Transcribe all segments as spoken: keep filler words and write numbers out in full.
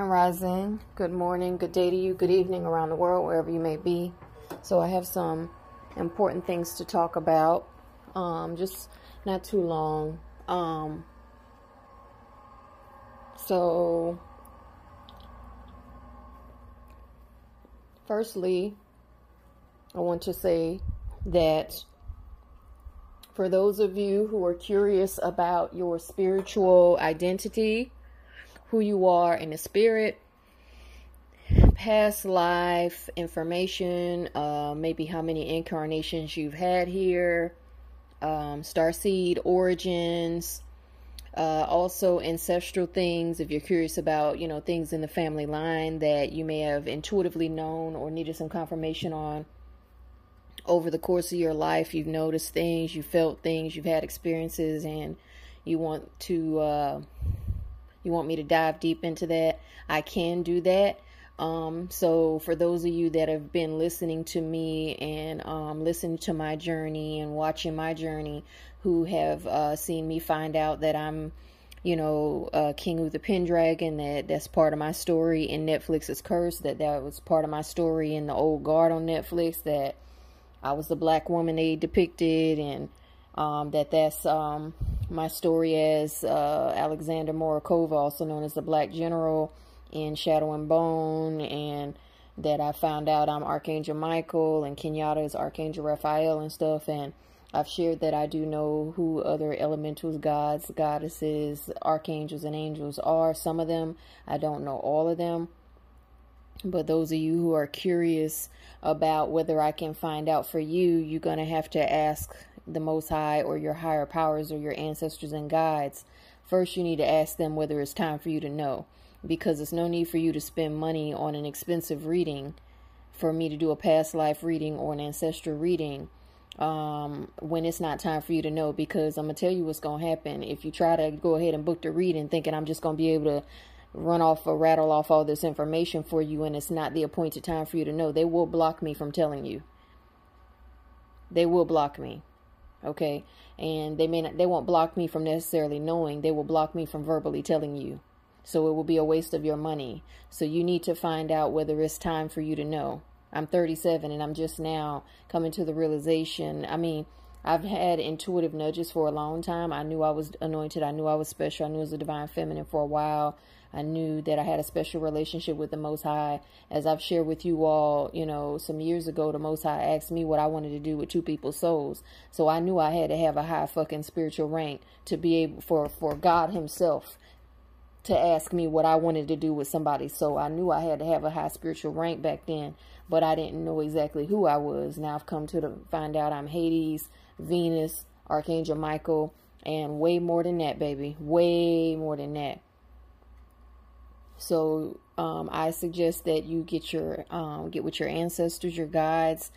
Grand Rising, good morning, good day to you, good evening around the world, wherever you may be. So I have some important things to talk about, um, just not too long. Um, so, firstly, I want to say that for those of you who are curious about your spiritual identity, who you are in the spirit, past life information, uh, maybe how many incarnations you've had here, um, starseed origins, uh, also ancestral things. If you're curious about, you know, things in the family line that you may have intuitively known or needed some confirmation on over the course of your life, you've noticed things, you felt things, you've had experiences, and you want to, uh, you want me to dive deep into that, I can do that. Um, so for those of you that have been listening to me and um, listening to my journey and watching my journey, who have uh, seen me find out that I'm, you know, uh, King of the Pendragon, that that's part of my story in Netflix's Cursed, that that was part of my story in the Old Guard on Netflix, that I was the black woman they depicted, and um, that that's... Um, my story as uh, Alexander Morikova, also known as the Black General in Shadow and Bone, and that I found out I'm Archangel Michael and Kenyatta is Archangel Raphael and stuff. And I've shared that I do know who other elementals, gods, goddesses, archangels, and angels are. Some of them, I don't know all of them. But those of you who are curious about whether I can find out for you, you're going to have to ask the Most High or your higher powers or your ancestors and guides. First, you need to ask them whether it's time for you to know, because there's no need for you to spend money on an expensive reading for me to do a past life reading or an ancestral reading um, when it's not time for you to know, because I'm going to tell you what's going to happen. If you try to go ahead and book the reading thinking I'm just going to be able to run off or rattle off all this information for you and it's not the appointed time for you to know, they will block me from telling you. They will block me. Okay, and they may not, they won't block me from necessarily knowing, they will block me from verbally telling you. So it will be a waste of your money. So you need to find out whether it's time for you to know. I'm thirty-seven and I'm just now coming to the realization. I mean, I've had intuitive nudges for a long time. I knew I was anointed. I knew I was special. I knew I was a divine feminine for a while. I knew that I had a special relationship with the Most High. As I've shared with you all, you know, some years ago, the Most High asked me what I wanted to do with two people's souls. So I knew I had to have a high fucking spiritual rank to be able for, for God himself to ask me what I wanted to do with somebody. So I knew I had to have a high spiritual rank back then, but I didn't know exactly who I was. Now I've come to the, find out I'm Hades, Venus, Archangel Michael, and way more than that, baby. Way more than that. So um, I suggest that you get your um, get with your ancestors, your guides,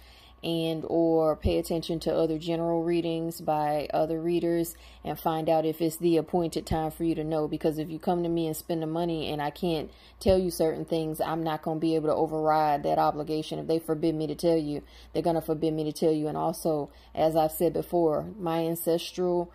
and or pay attention to other general readings by other readers and find out if it's the appointed time for you to know. Because if you come to me and spend the money and I can't tell you certain things, I'm not going to be able to override that obligation. If they forbid me to tell you, they're going to forbid me to tell you. And also, as I've said before, my ancestral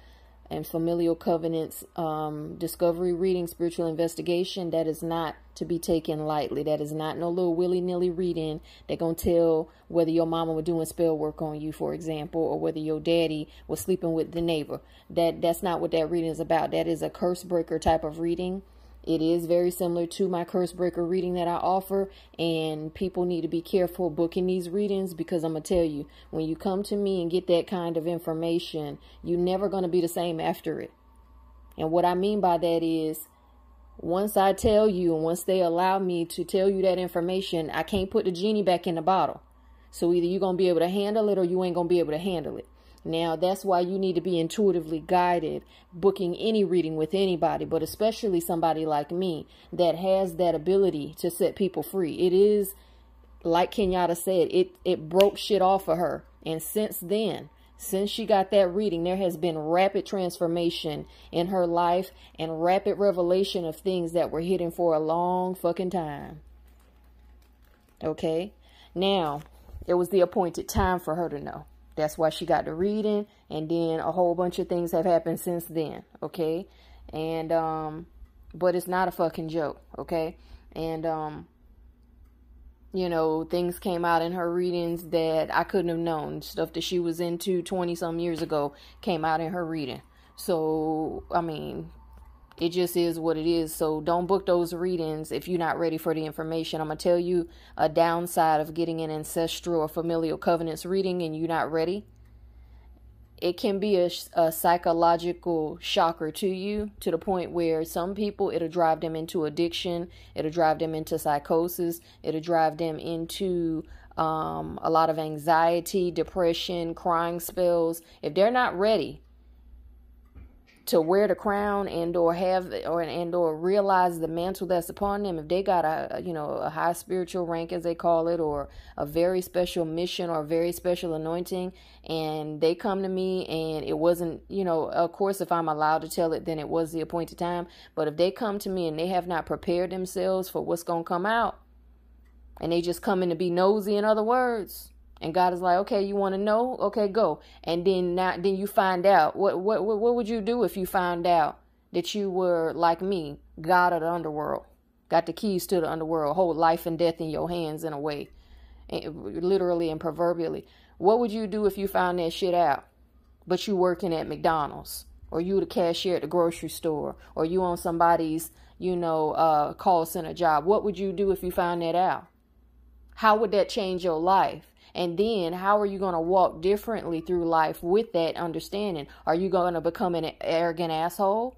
and familial covenants, um, discovery reading, spiritual investigation, that is not to be taken lightly. That is not no little willy-nilly reading. They're going to tell whether your mama was doing spell work on you, for example, or whether your daddy was sleeping with the neighbor. That That's not what that reading is about. That is a curse breaker type of reading. It is very similar to my curse breaker reading that I offer, and people need to be careful booking these readings, because I'm going to tell you, when you come to me and get that kind of information, you're never going to be the same after it. And what I mean by that is, once I tell you and once they allow me to tell you that information, I can't put the genie back in the bottle. So either you're going to be able to handle it or you ain't going to be able to handle it. Now, that's why you need to be intuitively guided, booking any reading with anybody, but especially somebody like me that has that ability to set people free. It is, like Kenyatta said, it, it broke shit off of her. And since then, since she got that reading, there has been rapid transformation in her life and rapid revelation of things that were hidden for a long fucking time. Okay? Now, it was the appointed time for her to know. That's why she got the reading, and then a whole bunch of things have happened since then, okay? And, um, but it's not a fucking joke, okay? And, um, you know, things came out in her readings that I couldn't have known. Stuff that she was into twenty some years ago came out in her reading. So, I mean, it just is what it is. So don't book those readings if you're not ready for the information. I'm going to tell you a downside of getting an ancestral or familial covenants reading and you're not ready. It can be a, a psychological shocker to you, to the point where some people, it'll drive them into addiction. It'll drive them into psychosis. It'll drive them into um, a lot of anxiety, depression, crying spells. If they're not ready to wear the crown and or have or and or realize the mantle that's upon them, if they got a, you know, a high spiritual rank, as they call it, or a very special mission or a very special anointing, and they come to me and it wasn't, you know, of course, if I'm allowed to tell it, then it was the appointed time. But if they come to me and they have not prepared themselves for what's going to come out, and they just come in to be nosy, in other words, and God is like, okay, you want to know? Okay, go. And then now, then you find out. What, what, what would you do if you found out that you were, like me, God of the underworld? Got the keys to the underworld. Hold life and death in your hands, in a way. Literally and proverbially. What would you do if you found that shit out? But you working at McDonald's. Or you the cashier at the grocery store. Or you on somebody's, you know, uh, call center job. What would you do if you found that out? How would that change your life? And then how are you going to walk differently through life with that understanding? Are you going to become an arrogant asshole?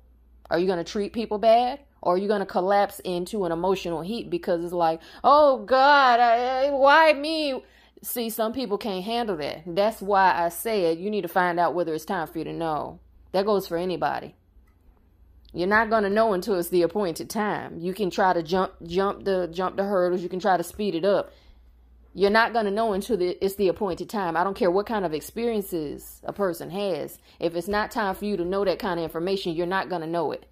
Are you going to treat people bad? Or are you going to collapse into an emotional heap because it's like, oh God, I, I, why me? See, some people can't handle that. That's why I said you need to find out whether it's time for you to know. That goes for anybody. You're not going to know until it's the appointed time. You can try to jump, jump the, jump the hurdles. You can try to speed it up. You're not going to know until the, it's the appointed time. I don't care what kind of experiences a person has. If it's not time for you to know that kind of information, you're not going to know it.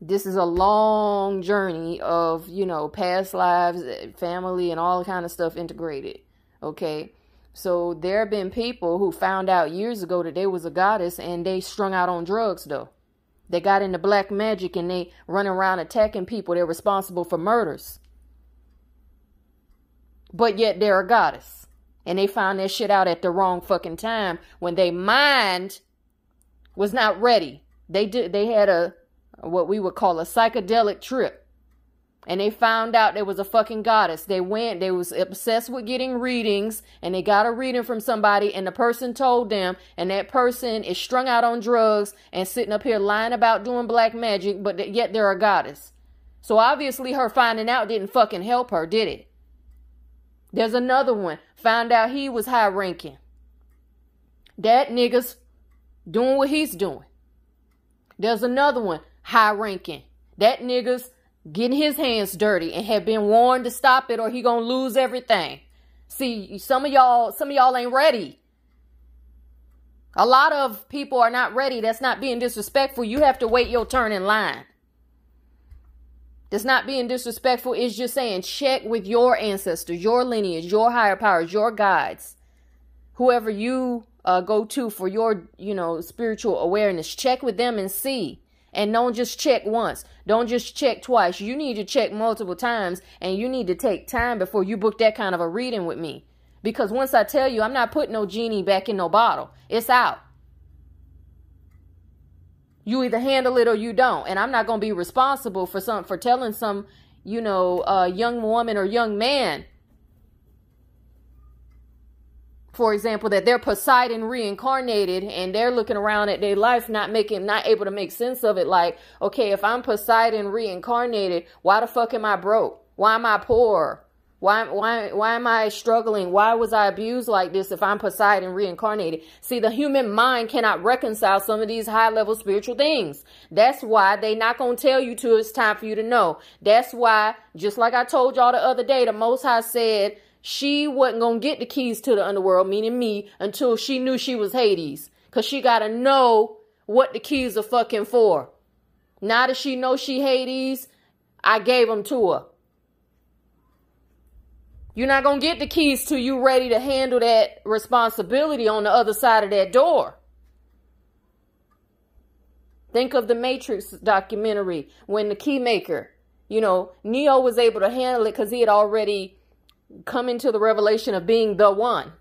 This is a long journey of, you know, past lives, family, and all kind of stuff integrated. Okay. So there have been people who found out years ago that they was a goddess and they strung out on drugs, though. They got into black magic and they run around attacking people. They're responsible for murders. But yet they're a goddess. And they found that shit out at the wrong fucking time when they mind was not ready. They did. They had a, what we would call a psychedelic trip. And they found out there was a fucking goddess. They went, they was obsessed with getting readings, and they got a reading from somebody and the person told them, and that person is strung out on drugs and sitting up here lying about doing black magic, but yet they're a goddess. So obviously her finding out didn't fucking help her, did it? There's another one. Found out he was high ranking. That nigga's doing what he's doing. There's another one. High ranking. That nigga's getting his hands dirty and had been warned to stop it or he gonna lose everything. See, some of y'all, some of y'all ain't ready. A lot of people are not ready. That's not being disrespectful. You have to wait your turn in line. It's not being disrespectful. It's just saying check with your ancestors, your lineage, your higher powers, your guides, whoever you uh, go to for your, you know, spiritual awareness. Check with them and see. And don't just check once. Don't just check twice. You need to check multiple times, and you need to take time before you book that kind of a reading with me. Because once I tell you, I'm not putting no genie back in no bottle. It's out. You either handle it or you don't. And I'm not going to be responsible for some, for telling some, you know, uh, young woman or young man, for example, that they're Poseidon reincarnated and they're looking around at their life, not making, not able to make sense of it. Like, okay, if I'm Poseidon reincarnated, why the fuck am I broke? Why am I poor? Why, why, why am I struggling? Why was I abused like this if I'm Poseidon reincarnated? See, the human mind cannot reconcile some of these high-level spiritual things. That's why they not going to tell you till it's time for you to know. That's why, just like I told y'all the other day, the Most High said she wasn't going to get the keys to the underworld, meaning me, until she knew she was Hades. Because she got to know what the keys are fucking for. Now that she knows she Hades, I gave them to her. You're not going to get the keys till you ready to handle that responsibility on the other side of that door. Think of the Matrix documentary when the Keymaker You know, Neo was able to handle it because he had already come into the revelation of being the one.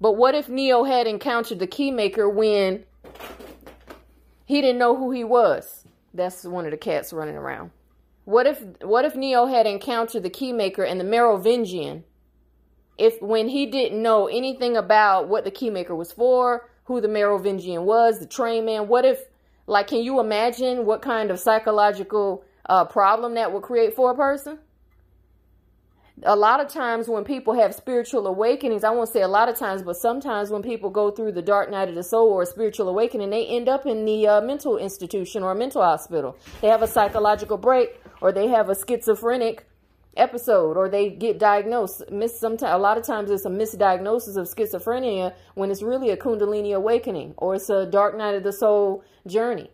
But what if Neo had encountered the Keymaker when he didn't know who he was? That's one of the cats running around. What if what if Neo had encountered the Keymaker and the Merovingian if when he didn't know anything about what the Keymaker was for, who the Merovingian was, the train man? What if, like, can you imagine what kind of psychological uh, problem that would create for a person? A lot of times when people have spiritual awakenings, I won't say a lot of times, but sometimes when people go through the dark night of the soul or a spiritual awakening, they end up in the uh, mental institution or a mental hospital. They have a psychological break, or they have a schizophrenic episode, or they get diagnosed. Miss sometimes, a lot of times it's a misdiagnosis of schizophrenia when it's really a Kundalini awakening, or it's a dark night of the soul journey,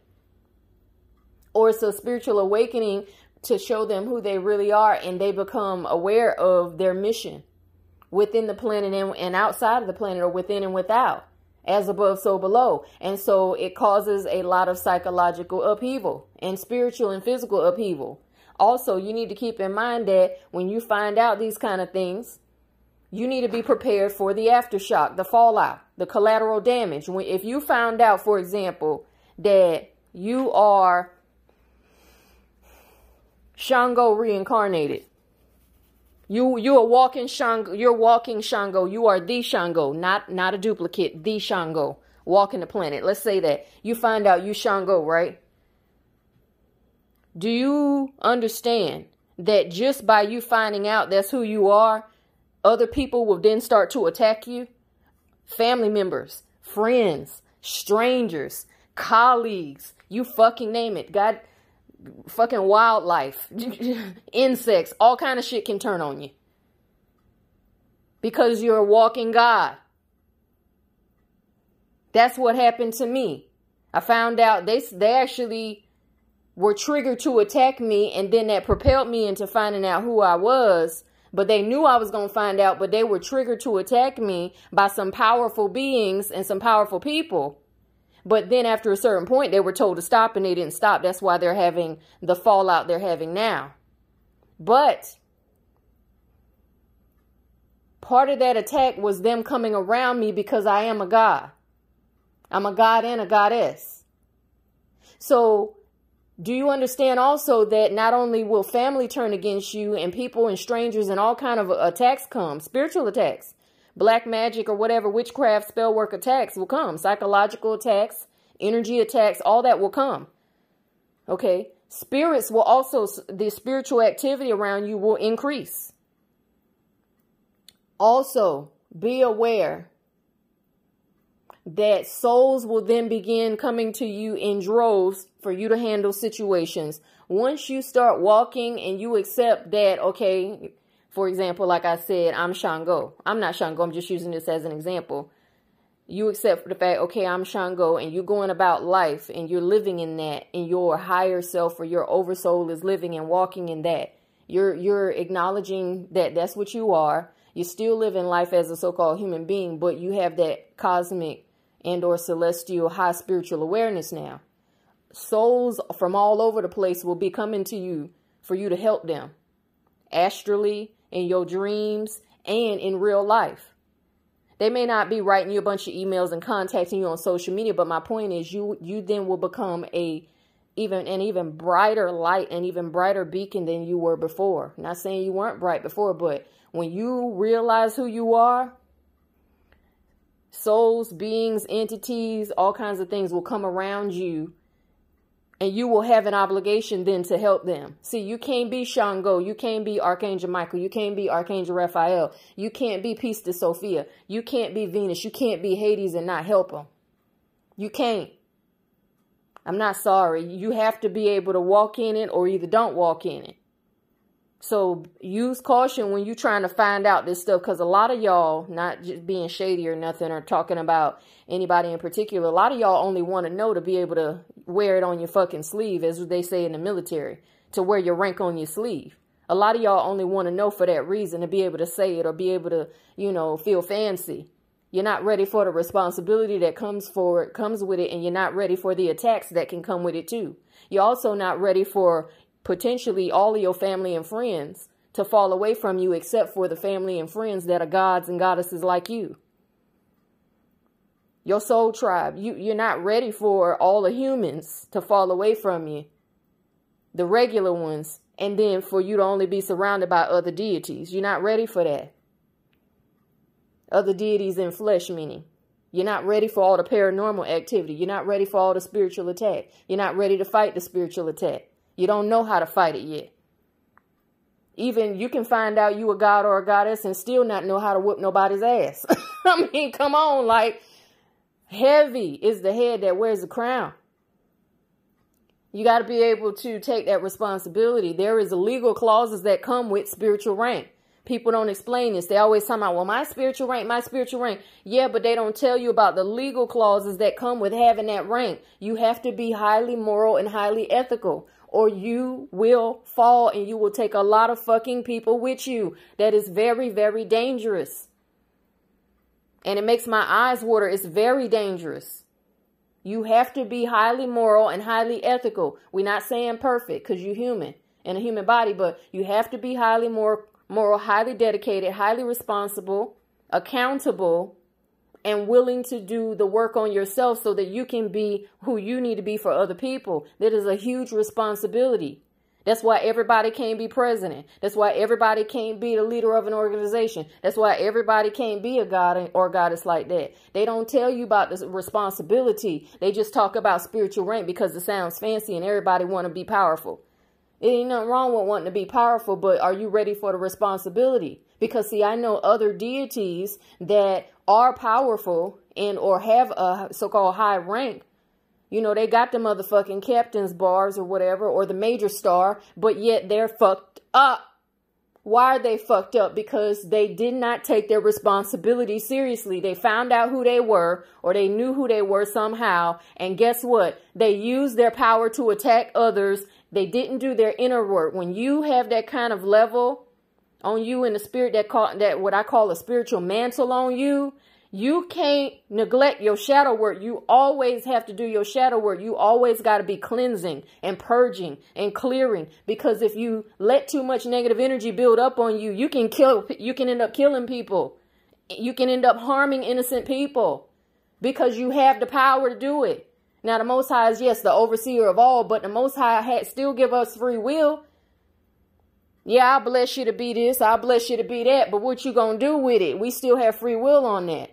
or it's a spiritual awakening to show them who they really are, and they become aware of their mission within the planet and, and outside of the planet, or within and without, as above, so below. And so it causes a lot of psychological upheaval and spiritual and physical upheaval. Also, you need to keep in mind that when you find out these kind of things, you need to be prepared for the aftershock, the fallout, the collateral damage. When, if you found out, for example, that you are Shango reincarnated. You you are walking Shango. You're walking Shango. You are the Shango, not not a duplicate. The Shango walking the planet. Let's say that you find out you Shango, right? Do you understand that just by you finding out that's who you are, other people will then start to attack you? Family members, friends, strangers, colleagues. You fucking name it. God. Fucking wildlife, insects, all kind of shit can turn on you because you're a walking God. That's what happened to me. I found out they, they actually were triggered to attack me, and then that propelled me into finding out who I was, but they knew I was going to find out, but they were triggered to attack me by some powerful beings and some powerful people. But then after a certain point, they were told to stop, and they didn't stop. That's why they're having the fallout they're having now. But part of that attack was them coming around me because I am a God. I'm a God and a goddess. So do you understand also that not only will family turn against you, and people and strangers and all kind of attacks come, spiritual attacks, black magic or whatever, witchcraft, spell work attacks will come. Psychological attacks, energy attacks, all that will come. Okay? Spirits will also, the spiritual activity around you will increase. Also, be aware that souls will then begin coming to you in droves for you to handle situations. Once you start walking and you accept that, okay, for example, like I said, I'm Shango. I'm not Shango. I'm just using this as an example. You accept the fact, okay, I'm Shango, and you're going about life and you're living in that, and your higher self or your oversoul is living and walking in that. You're, you're acknowledging that that's what you are. You're still living life as a so-called human being, but you have that cosmic and or celestial high spiritual awareness now. Souls from all over the place will be coming to you for you to help them astrally, in your dreams, and in real life. They may not be writing you a bunch of emails and contacting you on social media, but my point is you you then will become a even an even brighter light, an even brighter beacon than you were before. Not saying you weren't bright before, but when you realize who you are, souls, beings, entities, all kinds of things will come around you, and you will have an obligation then to help them. See, you can't be Shango. You can't be Archangel Michael. You can't be Archangel Raphael. You can't be Pistis Sophia. You can't be Venus. You can't be Hades and not help them. You can't. I'm not sorry. You have to be able to walk in it, or either don't walk in it. So use caution when you're trying to find out this stuff, because a lot of y'all, not just being shady or nothing or talking about anybody in particular, a lot of y'all only want to know to be able to wear it on your fucking sleeve, as they say in the military, to wear your rank on your sleeve. A lot of y'all only want to know for that reason, to be able to say it or be able to, you know, feel fancy. You're not ready for the responsibility that comes for it, comes with it, and you're not ready for the attacks that can come with it too. You're also not ready for potentially all of your family and friends to fall away from you except for the family and friends that are gods and goddesses like you. Your soul tribe, you, you're not ready for all the humans to fall away from you, the regular ones, and then for you to only be surrounded by other deities. You're not ready for that. Other deities in flesh, meaning. You're not ready for all the paranormal activity. You're not ready for all the spiritual attack. You're not ready to fight the spiritual attack. You don't know how to fight it yet. Even you can find out you a god or a goddess and still not know how to whoop nobody's ass. I mean, come on, like, heavy is the head that wears the crown. You got to be able to take that responsibility. There is legal clauses that come with spiritual rank. People don't explain this. They always talk about, well, my spiritual rank, my spiritual rank. Yeah, but they don't tell you about the legal clauses that come with having that rank. You have to be highly moral and highly ethical, or you will fall and you will take a lot of fucking people with you. That is very, very dangerous. And it makes my eyes water. It's very dangerous. You have to be highly moral and highly ethical. We're not saying perfect because you're human in a human body, but you have to be highly moral, moral, highly dedicated, highly responsible, accountable, and willing to do the work on yourself so that you can be who you need to be for other people. That is a huge responsibility. That's why everybody can't be president. That's why everybody can't be the leader of an organization. That's why everybody can't be a god or goddess like that. They don't tell you about this responsibility. They just talk about spiritual rank because it sounds fancy and everybody want to be powerful. It ain't nothing wrong with wanting to be powerful, but are you ready for the responsibility? Because, see, I know other deities that are powerful and or have a so-called high rank. You know, they got the motherfucking captain's bars or whatever, or the major star, but yet they're fucked up. Why are they fucked up? Because they did not take their responsibility seriously. They found out who they were, or they knew who they were somehow. And guess what? They used their power to attack others. They didn't do their inner work. When you have that kind of level on you in the spirit, that call, that what I call a spiritual mantle on you, you can't neglect your shadow work. You always have to do your shadow work. You always got to be cleansing and purging and clearing, because if you let too much negative energy build up on you, you can kill, you can end up killing people. You can end up harming innocent people because you have the power to do it. Now, the Most High is, yes, the overseer of all, but the Most High had still give us free will. Yeah, I bless you to be this. I bless you to be that. But what you going to do with it? We still have free will on that.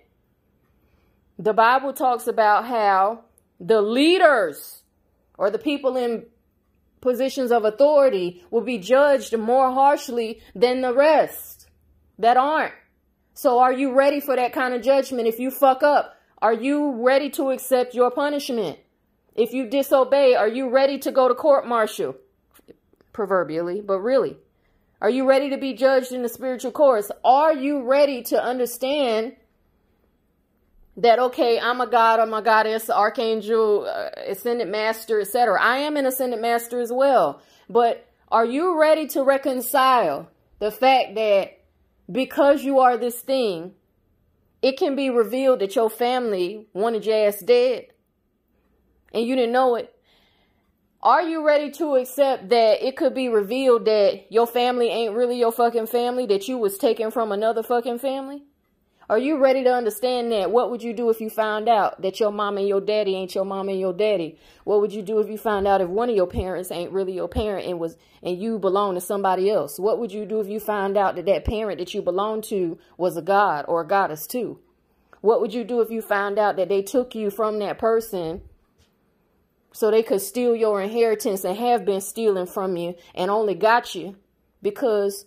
The Bible talks about how the leaders or the people in positions of authority will be judged more harshly than the rest that aren't. So are you ready for that kind of judgment? If you fuck up, are you ready to accept your punishment? If you disobey, are you ready to go to court martial? Proverbially, but really, are you ready to be judged in the spiritual course? Are you ready to understand that, okay, I'm a god, I'm a goddess, archangel, uh, ascended master, et cetera. I am an ascended master as well. But are you ready to reconcile the fact that because you are this thing, it can be revealed that your family wanted your ass dead and you didn't know it? Are you ready to accept that it could be revealed that your family ain't really your fucking family, that you was taken from another fucking family? Are you ready to understand that? What would you do if you found out that your mom and your daddy ain't your mom and your daddy? What would you do if you found out if one of your parents ain't really your parent and was and you belong to somebody else? What would you do if you found out that that parent that you belong to was a god or a goddess too? What would you do if you found out that they took you from that person so they could steal your inheritance and have been stealing from you and only got you because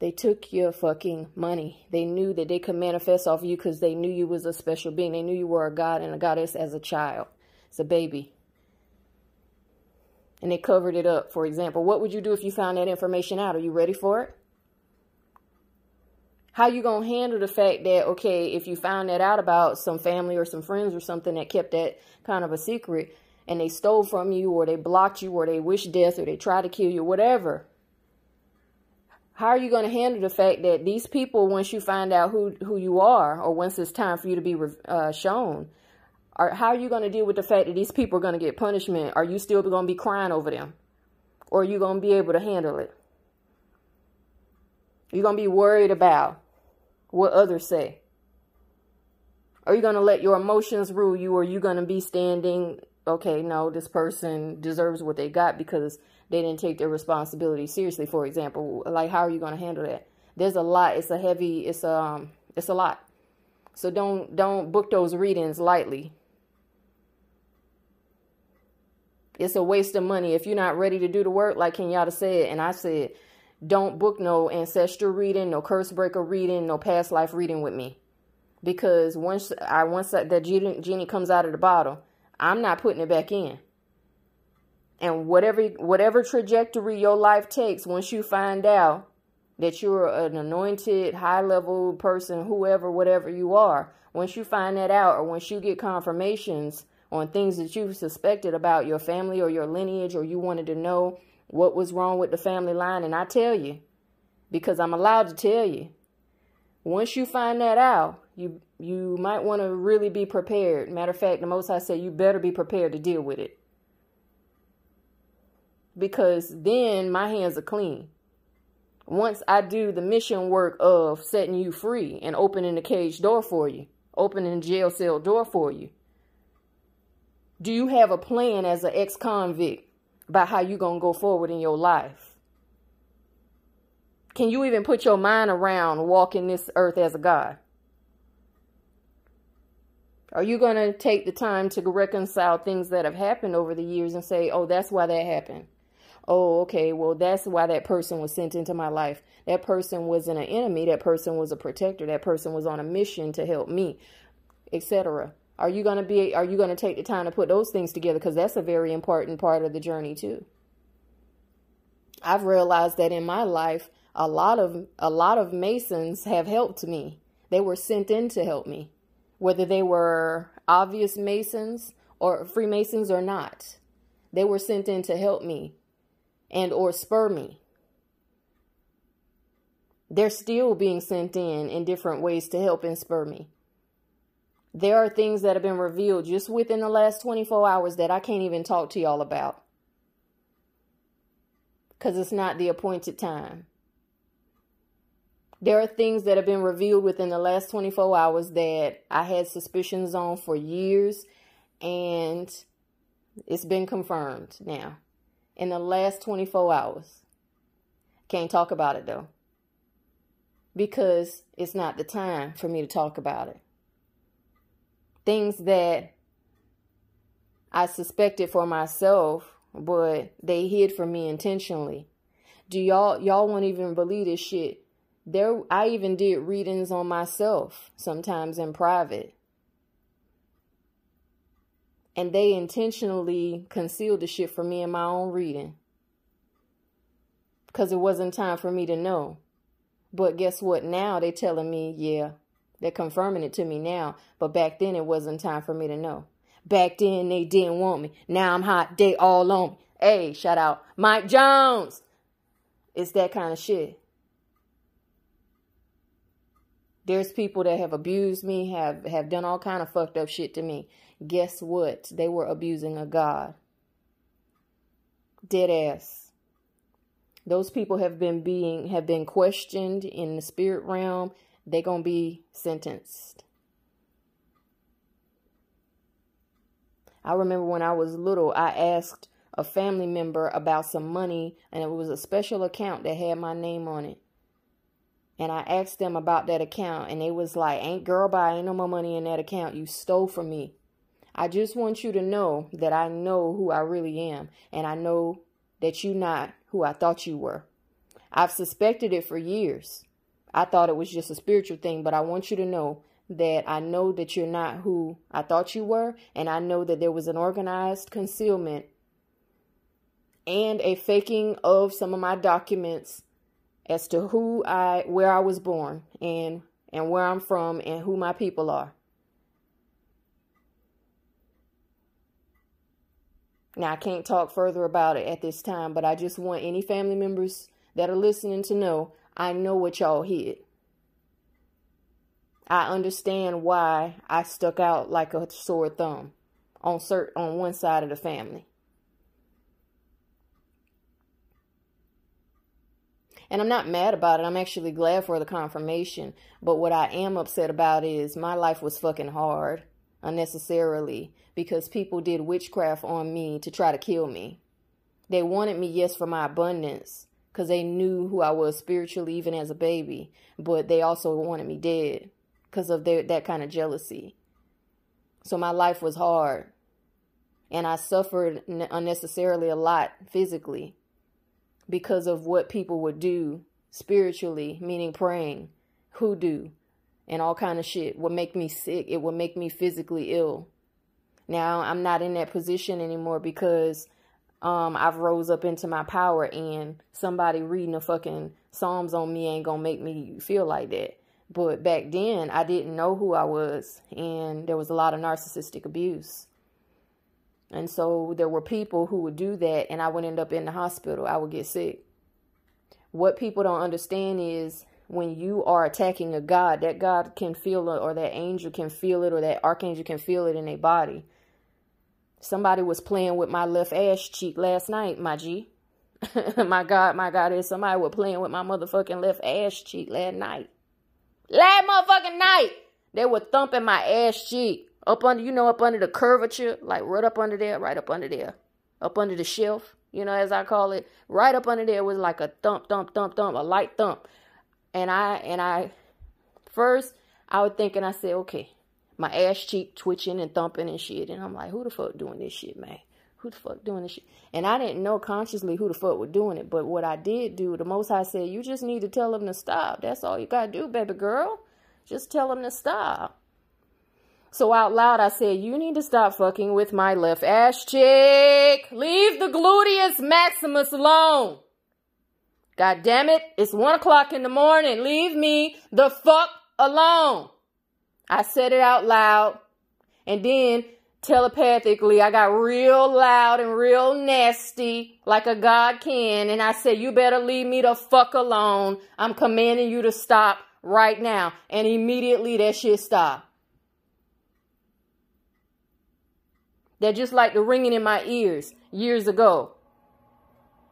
they took your fucking money? They knew that they could manifest off of you because they knew you was a special being. They knew you were a god and a goddess as a child, as a baby. And they covered it up, for example. What would you do if you found that information out? Are you ready for it? How you going to handle the fact that, okay, if you found that out about some family or some friends or something that kept that kind of a secret and they stole from you or they blocked you or they wished death or they tried to kill you, whatever. How are you going to handle the fact that these people, once you find out who, who you are, or once it's time for you to be uh, shown, are, how are you going to deal with the fact that these people are going to get punishment? Are you still going to be crying over them? or you're going to be able to handle it. You're going to be worried about what others say. Are you going to let your emotions rule you, or are you going to be standing, okay, no, this person deserves what they got because they didn't take their responsibility seriously, for example. Like, how are you going to handle that? There's a lot. It's a heavy, it's a, um, it's a lot. So don't, don't book those readings lightly. It's a waste of money. If you're not ready to do the work, like Kenyatta said, and I said, don't book no ancestral reading, no curse breaker reading, no past life reading with me. Because once I once that genie, genie comes out of the bottle, I'm not putting it back in. And whatever whatever trajectory your life takes, once you find out that you're an anointed, high-level person, whoever, whatever you are, once you find that out, or once you get confirmations on things that you've suspected about your family or your lineage, or you wanted to know what was wrong with the family line, and I tell you, because I'm allowed to tell you, once you find that out, you you might want to really be prepared. Matter of fact, the Most High said you better be prepared to deal with it. Because then my hands are clean. Once I do the mission work of setting you free and opening the cage door for you, opening the jail cell door for you, do you have a plan as an ex-convict about how you're going to go forward in your life? Can you even put your mind around walking this earth as a God? Are you going to take the time to reconcile things that have happened over the years and say, oh, that's why that happened? Oh, okay, well, that's why that person was sent into my life. That person wasn't an enemy. That person was a protector. That person was on a mission to help me, et cetera. Are you going to be, are you going to take the time to put those things together? Because that's a very important part of the journey too. I've realized that in my life, a lot of, a lot of Masons have helped me. They were sent in to help me, whether they were obvious Masons or Freemasons or not. They were sent in to help me and or spur me. They're still being sent in in different ways to help and spur me. There are things that have been revealed just within the last twenty-four hours that I can't even talk to y'all about. Because it's not the appointed time. There are things that have been revealed within the last twenty-four hours that I had suspicions on for years. And it's been confirmed now. In the last twenty-four hours. Can't talk about it though. Because it's not the time for me to talk about it. Things that I suspected for myself, but they hid from me intentionally. Do y'all, y'all won't even believe this shit. There, I even did readings on myself, sometimes in private. And they intentionally concealed the shit from me in my own reading. Because it wasn't time for me to know. But guess what? Now they're telling me, yeah. They're confirming it to me now, but back then it wasn't time for me to know. Back then they didn't want me. Now I'm hot. They all on me. Hey, shout out Mike Jones. It's that kind of shit. There's people that have abused me, have, have done all kind of fucked up shit to me. Guess what? They were abusing a God. Dead ass. Those people have been being, have been questioned in the spirit realm. They're going to be sentenced. I remember when I was little, I asked a family member about some money, and it was a special account that had my name on it. And I asked them about that account, and they was like, ain't girl bye, ain't no more money in that account. You stole from me. I just want you to know that I know who I really am, and I know that you're not who I thought you were. I've suspected it for years. I thought it was just a spiritual thing, but I want you to know that I know that you're not who I thought you were, and I know that there was an organized concealment and a faking of some of my documents as to who I, where I was born and, and where I'm from and who my people are. Now, I can't talk further about it at this time, but I just want any family members that are listening to know I know what y'all hid. I understand why I stuck out like a sore thumb on cert on one side of the family. And I'm not mad about it. I'm actually glad for the confirmation. But what I am upset about is my life was fucking hard unnecessarily because people did witchcraft on me to try to kill me. They wanted me, yes, for my abundance because they knew who I was spiritually even as a baby. But they also wanted me dead because of their, that kind of jealousy. So my life was hard. And I suffered unnecessarily a lot physically because of what people would do spiritually, meaning praying, hoodoo, and all kind of shit would make me sick. It would make me physically ill. Now, I'm not in that position anymore because um, I've rose up into my power and somebody reading a fucking Psalms on me ain't gonna make me feel like that. But back then, I didn't know who I was, and there was a lot of narcissistic abuse. And so there were people who would do that, and I would end up in the hospital. I would get sick. What people don't understand is when you are attacking a God, that God can feel it, or that angel can feel it, or that archangel can feel it in their body. Somebody was playing with my left ass cheek last night, my G. My God, my God, is somebody was playing with my motherfucking left ass cheek last night. Last motherfucking night, they were thumping my ass cheek. Up under, you know, up under the curvature, like right up under there, right up under there, up under the shelf, you know, as I call it, right up under there was like a thump, thump, thump, thump, a light thump. And I, and I, first I was thinking, I said, okay, my ass cheek twitching and thumping and shit. And I'm like, who the fuck doing this shit, man? Who the fuck doing this shit? And I didn't know consciously who the fuck was doing it. But what I did do, the Most High said, you just need to tell them to stop. That's all you got to do, baby girl. Just tell them to stop. So out loud, I said, you need to stop fucking with my left ass cheek. Leave the gluteus maximus alone. God damn it. It's one o'clock in the morning. Leave me the fuck alone. I said it out loud. And then telepathically, I got real loud and real nasty like a God can. And I said, you better leave me the fuck alone. I'm commanding you to stop right now. And immediately that shit stopped. They're just like the ringing in my ears years ago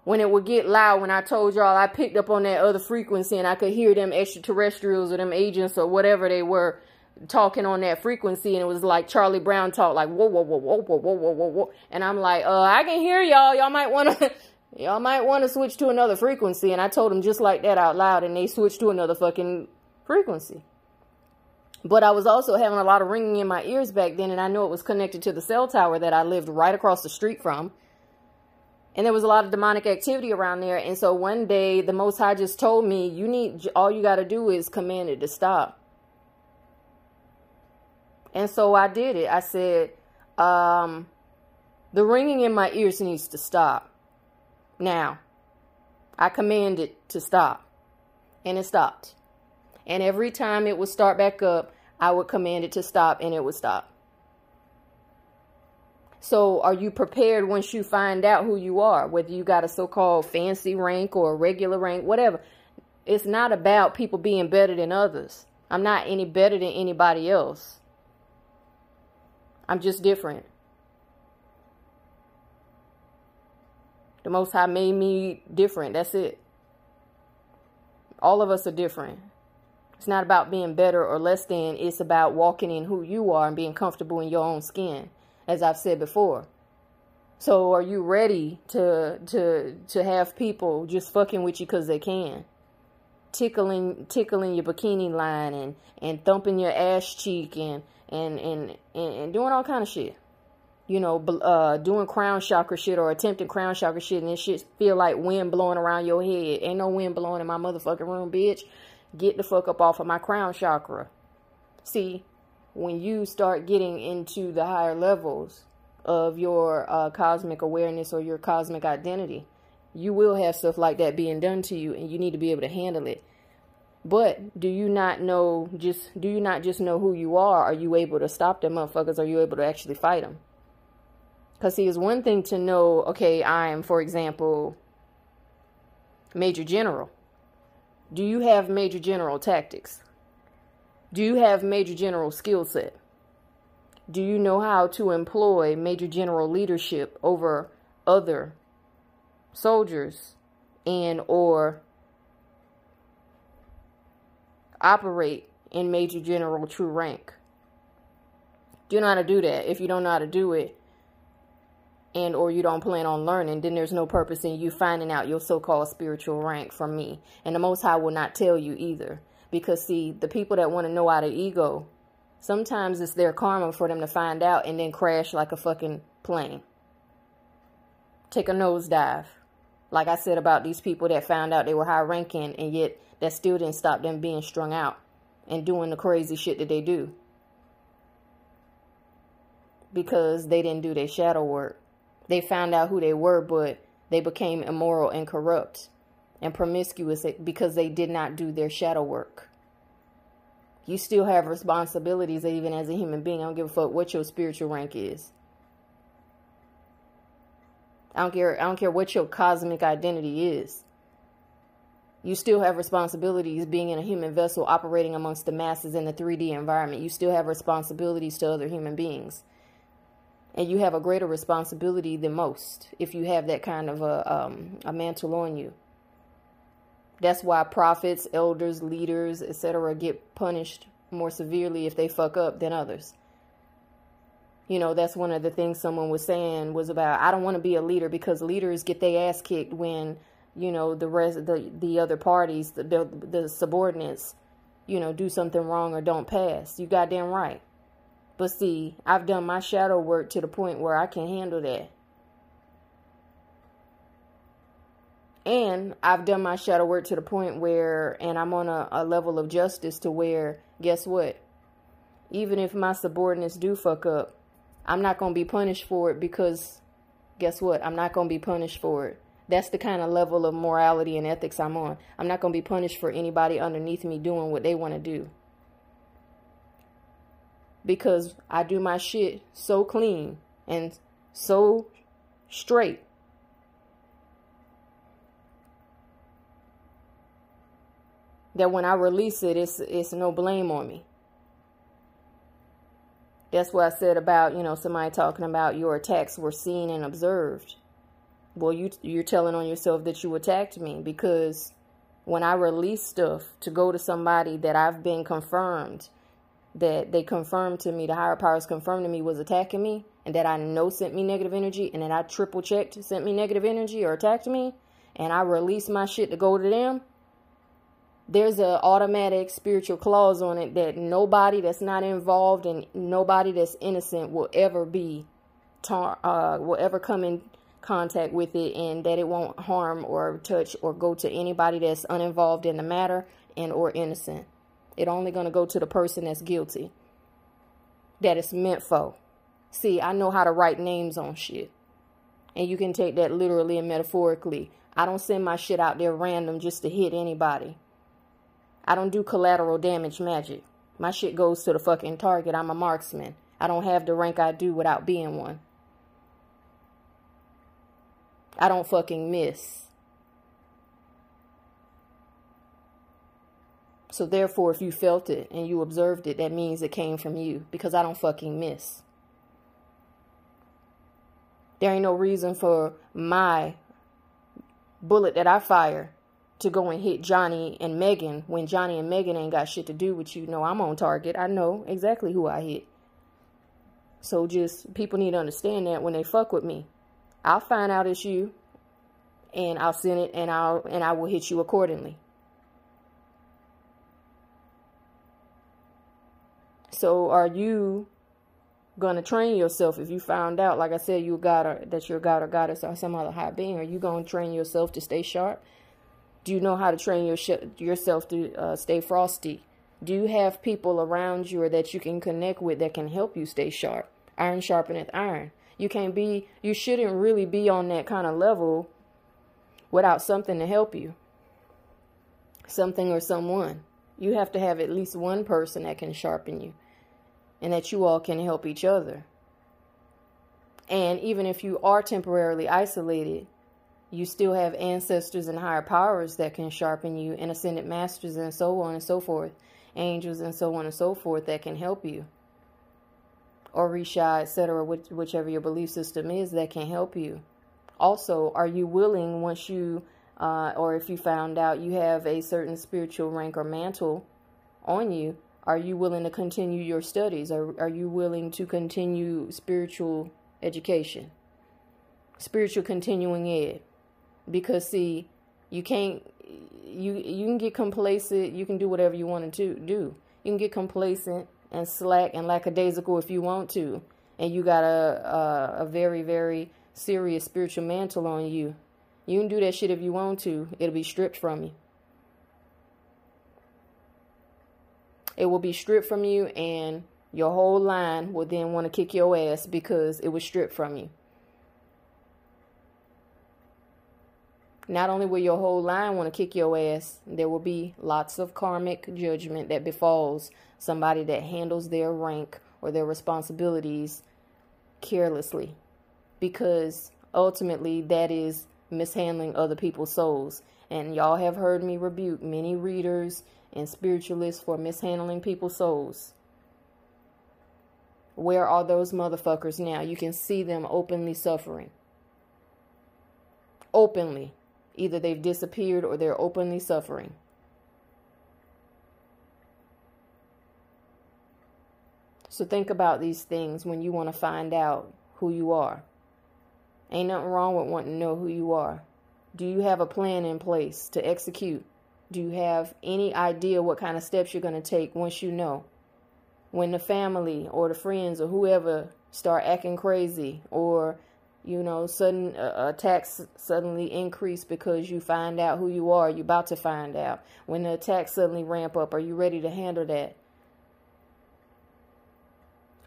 when it would get loud when I told y'all I picked up on that other frequency and I could hear them extraterrestrials or them agents or whatever they were talking on that frequency. And it was like Charlie Brown talk, like, whoa, whoa, whoa, whoa, whoa, whoa, whoa, whoa, whoa. And I'm like, uh, I can hear y'all. Y'all might want to y'all might want to switch to another frequency. And I told them just like that out loud and they switched to another fucking frequency. But I was also having a lot of ringing in my ears back then, and I know it was connected to the cell tower that I lived right across the street from. And there was a lot of demonic activity around there. And so one day, the Most High just told me, "You need all you got to do is command it to stop." And so I did it. I said, um, "The ringing in my ears needs to stop." Now, I command it to stop, and it stopped. And every time it would start back up, I would command it to stop and it would stop. So are you prepared once you find out who you are, whether you got a so-called fancy rank or a regular rank, whatever? It's not about people being better than others. I'm not any better than anybody else. I'm just different. The Most High made me different. That's it. All of us are different. It's not about being better or less than. It's about walking in who you are and being comfortable in your own skin, as I've said before. So are you ready to to to have people just fucking with you because they can? Tickling tickling your bikini line and, and thumping your ass cheek and, and, and, and, and doing all kind of shit. You know, uh, doing crown chakra shit or attempting crown chakra shit and this shit feel like wind blowing around your head. Ain't no wind blowing in my motherfucking room, bitch. Get the fuck up off of my crown chakra. See, when you start getting into the higher levels of your uh, cosmic awareness or your cosmic identity, you will have stuff like that being done to you, and you need to be able to handle it. But do you not know? Just do you not just know who you are? Are you able to stop them motherfuckers? Are you able to actually fight them? Because see, it's one thing to know. Okay, I am, for example, Major General. Do you have Major General tactics? Do you have Major General skill set? Do you know how to employ Major General leadership over other soldiers and or operate in Major General True Rank. Do you know how to do that? If you don't know how to do it, and or you don't plan on learning, then there's no purpose in you finding out your so-called spiritual rank from me. And the Most High will not tell you either. Because, see, the people that want to know out of ego, sometimes it's their karma for them to find out and then crash like a fucking plane. Take a nosedive. Like I said about these people that found out they were high ranking, and yet that still didn't stop them being strung out and doing the crazy shit that they do. Because they didn't do their shadow work. They found out who they were, but they became immoral and corrupt and promiscuous because they did not do their shadow work. You still have responsibilities even as a human being. I don't give a fuck what your spiritual rank is. I don't care, I don't care what your cosmic identity is. You still have responsibilities being in a human vessel operating amongst the masses in the three D environment. You still have responsibilities to other human beings. And you have a greater responsibility than most if you have that kind of a, um, a mantle on you. That's why prophets, elders, leaders, et cetera get punished more severely if they fuck up than others. You know, that's one of the things someone was saying was about, I don't want to be a leader because leaders get their ass kicked when, you know, the rest, the, the other parties, the, the, the subordinates, you know, do something wrong or don't pass. You goddamn right. But see, I've done my shadow work to the point where I can handle that. And I've done my shadow work to the point where, and I'm on a, a level of justice to where, guess what? Even if my subordinates do fuck up, I'm not going to be punished for it because, guess what? I'm not going to be punished for it. That's the kind of level of morality and ethics I'm on. I'm not going to be punished for anybody underneath me doing what they want to do. Because I do my shit so clean and so straight. That when I release it, it's, it's no blame on me. That's what I said about, you know, somebody talking about your attacks were seen and observed. Well, you, you're telling on yourself that you attacked me, because when I release stuff to go to somebody that I've been confirmed, that they confirmed to me, the higher powers confirmed to me was attacking me, and that I know sent me negative energy, and that I triple checked sent me negative energy or attacked me, and I release my shit to go to them, there's a automatic spiritual clause on it that nobody that's not involved and nobody that's innocent will ever be, tar uh, will ever come in contact with it, and that it won't harm or touch or go to anybody that's uninvolved in the matter and or innocent. It's only going to go to the person that's guilty, that it's meant for. See, I know how to write names on shit, and you can take that literally and metaphorically. I don't send my shit out there random just to hit anybody. I don't do collateral damage magic. My shit goes to the fucking target. I'm a marksman. I don't have the rank I do without being one. I don't fucking miss. So therefore, if you felt it and you observed it, that means it came from you, because I don't fucking miss. There ain't no reason for my bullet that I fire to go and hit Johnny and Megan when Johnny and Megan ain't got shit to do with you. No, I'm on target. I know exactly who I hit. So just, people need to understand that when they fuck with me, I'll find out it's you, and I'll send it, and I'll and I will hit you accordingly. So are you gonna train yourself if you found out, like I said, you got or, that you're a god or goddess or some other high being? Are you gonna train yourself to stay sharp? Do you know how to train your yourself to uh, stay frosty? Do you have people around you or that you can connect with that can help you stay sharp? Iron sharpeneth iron. You can't be, you shouldn't really be on that kind of level without something to help you. Something or someone. You have to have at least one person that can sharpen you, and that you all can help each other. And even if you are temporarily isolated, you still have ancestors and higher powers that can sharpen you, and ascended masters and so on and so forth, angels and so on and so forth that can help you. Orisha, et cetera, which, whichever your belief system is, that can help you. Also, are you willing, once you, uh, or if you found out you have a certain spiritual rank or mantle, on you. Are you willing to continue your studies? Are, are you willing to continue spiritual education? Spiritual continuing ed? Because, see, you can't, you, you can get complacent. You can do whatever you want to do. You can get complacent and slack and lackadaisical if you want to. And you got a, a, a very, very serious spiritual mantle on you. You can do that shit if you want to. It'll be stripped from you. It will be stripped from you, and your whole line will then want to kick your ass because it was stripped from you. Not only will your whole line want to kick your ass, there will be lots of karmic judgment that befalls somebody that handles their rank or their responsibilities carelessly, because ultimately that is mishandling other people's souls. And y'all have heard me rebuke many readers and spiritualists for mishandling people's souls. Where are those motherfuckers now? You can see them openly suffering. Openly. Either they've disappeared or they're openly suffering. So think about these things when you want to find out who you are. Ain't nothing wrong with wanting to know who you are. Do you have a plan in place to execute? Do you have any idea what kind of steps you're going to take once you know? When the family or the friends or whoever start acting crazy, or, you know, sudden uh, attacks suddenly increase because you find out who you are, you're about to find out. When the attacks suddenly ramp up, are you ready to handle that?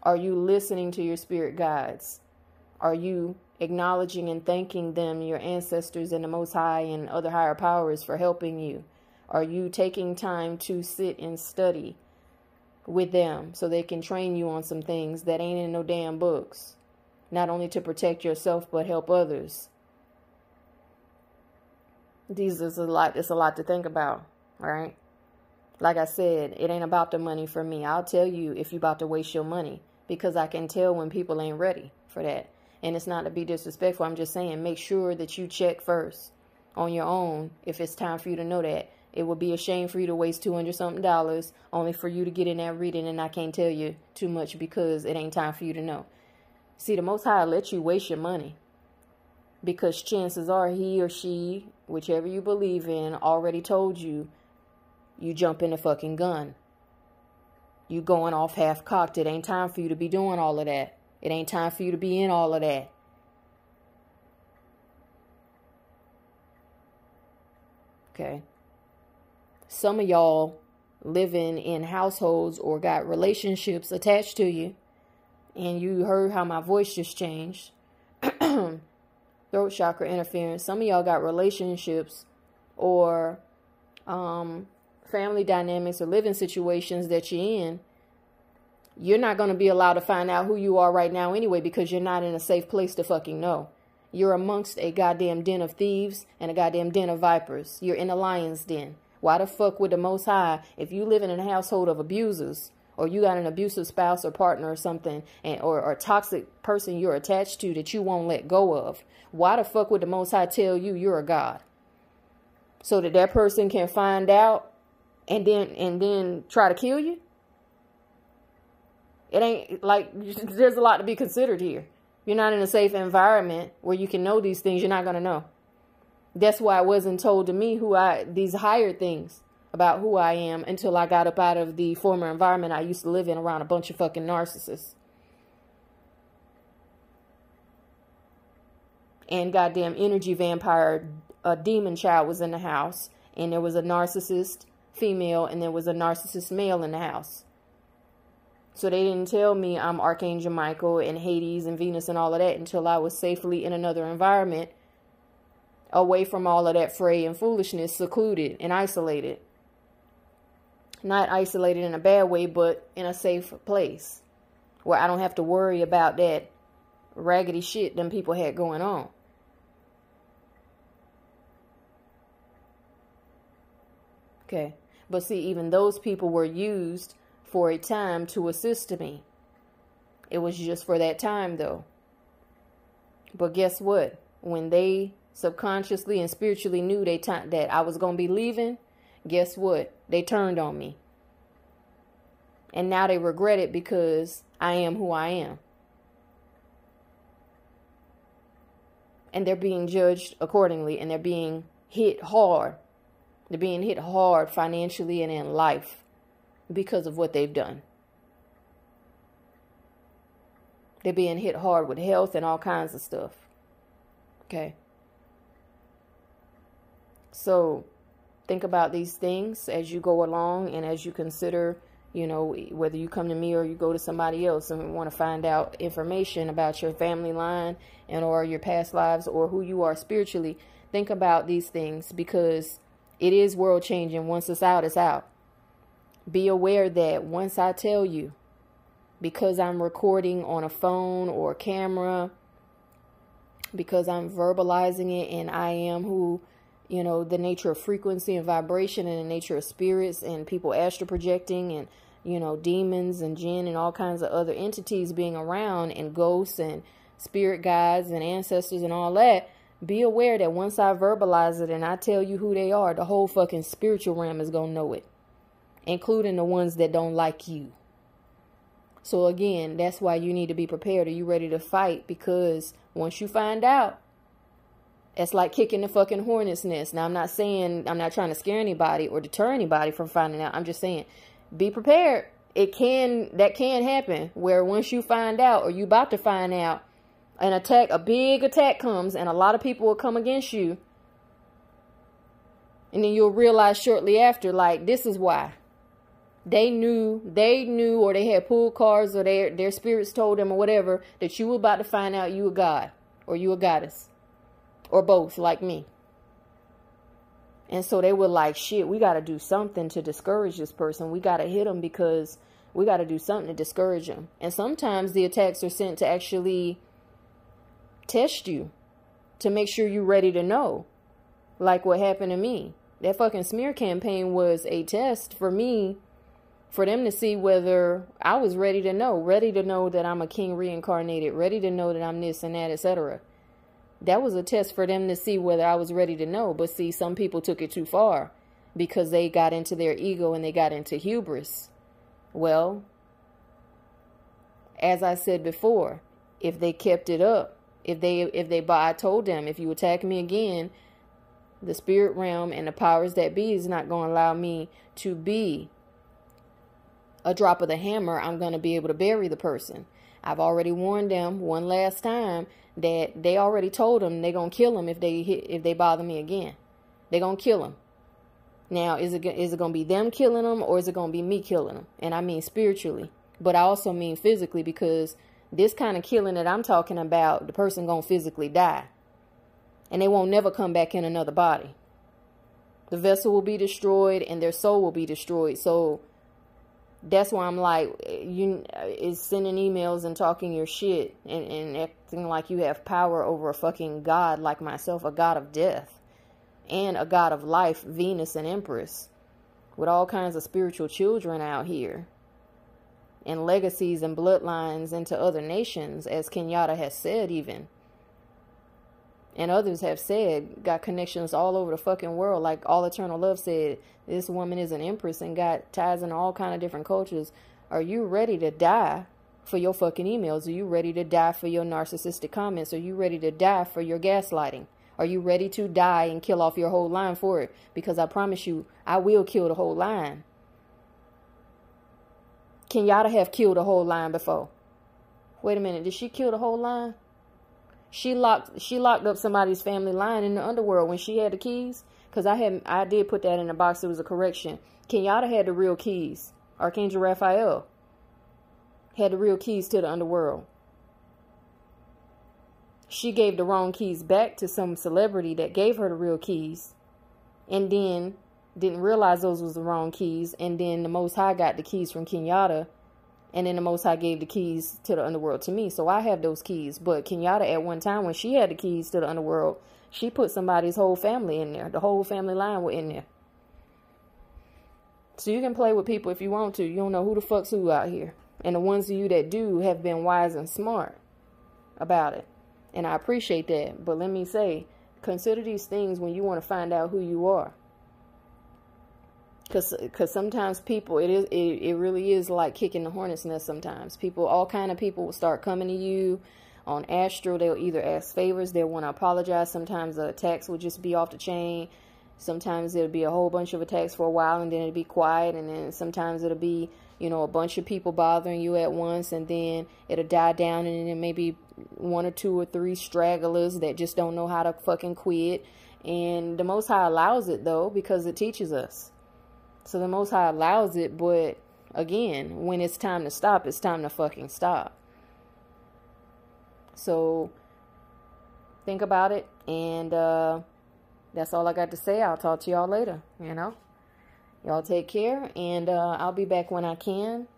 Are you listening to your spirit guides? Are you acknowledging and thanking them, your ancestors and the Most High and other higher powers, for helping you? Are you taking time to sit and study with them so they can train you on some things that ain't in no damn books? Not only to protect yourself, but help others. These is a lot, it's a lot to think about, right? Like I said, it ain't about the money for me. I'll tell you if you're about to waste your money, because I can tell when people ain't ready for that. And it's not to be disrespectful. I'm just saying, make sure that you check first on your own if it's time for you to know that. It would be a shame for you to waste two hundred something dollars only for you to get in that reading, and I can't tell you too much because it ain't time for you to know. See, the Most High let you waste your money because chances are he or she, whichever you believe in, already told you, you jump in the fucking gun. You going off half-cocked. It ain't time for you to be doing all of that. It ain't time for you to be in all of that. Okay. Some of y'all living in households or got relationships attached to you. And you heard how my voice just changed. Throat chakra interference. Some of y'all got relationships or um, family dynamics or living situations that you're in. You're not going to be allowed to find out who you are right now anyway, because you're not in a safe place to fucking know. You're amongst a goddamn den of thieves and a goddamn den of vipers. You're in a lion's den. Why the fuck would the Most High, if you live in a household of abusers, or you got an abusive spouse or partner or something, and, or, or a toxic person you're attached to that you won't let go of, why the fuck would the Most High tell you you're a god? So that that person can find out and then, and then try to kill you? It ain't like, there's a lot to be considered here. You're not in a safe environment where you can know these things. You're not going to know. That's why it wasn't told to me who I, these higher things about who I am, until I got up out of the former environment I used to live in around a bunch of fucking narcissists. And goddamn energy vampire, a demon child was in the house, and there was a narcissist female and there was a narcissist male in the house. So they didn't tell me I'm Archangel Michael and Hades and Venus and all of that until I was safely in another environment, away from all of that fray and foolishness, secluded and isolated. Not isolated in a bad way, but in a safe place where I don't have to worry about that raggedy shit them people had going on. Okay. But see, even those people were used for a time to assist me. It was just for that time though. But guess what? When they subconsciously and spiritually knew they that I was going to be leaving, guess what? They turned on me. And now they regret it because I am who I am. And they're being judged accordingly, and they're being hit hard. They're being hit hard financially and in life because of what they've done. They're being hit hard with health and all kinds of stuff. Okay. So think about these things as you go along and as you consider, you know, whether you come to me or you go to somebody else and want to find out information about your family line and or your past lives or who you are spiritually. Think about these things because it is world changing. Once it's out, it's out. Be aware that once I tell you, because I'm recording on a phone or a camera, because I'm verbalizing it, and I am who, you know, the nature of frequency and vibration and the nature of spirits and people astral projecting and, you know, demons and jinn and all kinds of other entities being around and ghosts and spirit guides and ancestors and all that. Be aware that once I verbalize it and I tell you who they are, the whole fucking spiritual realm is going to know it, including the ones that don't like you. So again, that's why you need to be prepared. Are you ready to fight? Because once you find out, it's like kicking the fucking hornet's nest. Now, I'm not saying, I'm not trying to scare anybody or deter anybody from finding out. I'm just saying, be prepared. It can, that can happen where once you find out or you about to find out, an attack, a big attack comes and a lot of people will come against you. And then you'll realize shortly after, like, this is why. They knew, they knew, or they had pulled cards, or their, their spirits told them or whatever, that you were about to find out you a god, or you a goddess, or both, like me. And so they were like, shit, we got to do something to discourage this person. We got to hit them because we got to do something to discourage them. And sometimes the attacks are sent to actually test you, to make sure you're ready to know, like what happened to me. That fucking smear campaign was a test for me, for them to see whether I was ready to know, ready to know that I'm a king reincarnated, ready to know that I'm this and that, et cetera. That was a test for them to see whether I was ready to know. But see, some people took it too far because they got into their ego and they got into hubris. Well, as I said before, if they kept it up, if they, if they, I told them, if you attack me again, the spirit realm and the powers that be is not going to allow me to be a drop of the hammer. I'm going to be able to bury the person. I've already warned them one last time that they already told them they're going to kill him if they hit, if they bother me again. They're going to kill him. Now, is it, is it going to be them killing him, or is it going to be me killing him? And I mean spiritually, but I also mean physically, because this kind of killing that I'm talking about, the person going to physically die. And they won't never come back in another body. The vessel will be destroyed and their soul will be destroyed. So that's why I'm like, you is sending emails and talking your shit and, and acting like you have power over a fucking god like myself, a god of death and a god of life, Venus and Empress, with all kinds of spiritual children out here and legacies and bloodlines into other nations, as Kenyatta has said even. And others have said, got connections all over the fucking world. Like All Eternal Love said, this woman is an empress and got ties in all kind of different cultures. Are you ready to die for your fucking emails? Are you ready to die for your narcissistic comments? Are you ready to die for your gaslighting? Are you ready to die and kill off your whole line for it? Because I promise you, I will kill the whole line. Kenyatta have killed a whole line before. Wait a minute, did she kill the whole line? She locked she locked up somebody's family line in the underworld when she had the keys. Because I had I did put that in the box. It was a correction. Kenyatta had the real keys. Archangel Raphael had the real keys to the underworld. She gave the wrong keys back to some celebrity that gave her the real keys, and then didn't realize those was the wrong keys. And then the Most High got the keys from Kenyatta. And then the Most High gave the keys to the underworld to me. So I have those keys. But Kenyatta, at one time, when she had the keys to the underworld, she put somebody's whole family in there. The whole family line were in there. So you can play with people if you want to. You don't know who the fuck's who out here. And the ones of you that do have been wise and smart about it. And I appreciate that. But let me say, consider these things when you want to find out who you are. Cause, cause sometimes people, it is, it, it really is like kicking the hornet's nest. Sometimes people, all kind of people will start coming to you on astral. They'll either ask favors. They'll want to apologize. Sometimes the attacks will just be off the chain. Sometimes it'll be a whole bunch of attacks for a while, and then it'll be quiet. And then sometimes it'll be, you know, a bunch of people bothering you at once, and then it'll die down. And then maybe one or two or three stragglers that just don't know how to fucking quit. And the Most High allows it though, because it teaches us. So the Most High allows it, but again, when it's time to stop, it's time to fucking stop. So think about it, and uh, that's all I got to say. I'll talk to y'all later, you know. Y'all take care, and uh, I'll be back when I can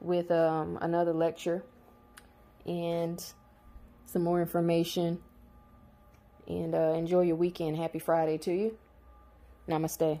with um, another lecture and some more information. And uh, enjoy your weekend. Happy Friday to you. Namaste.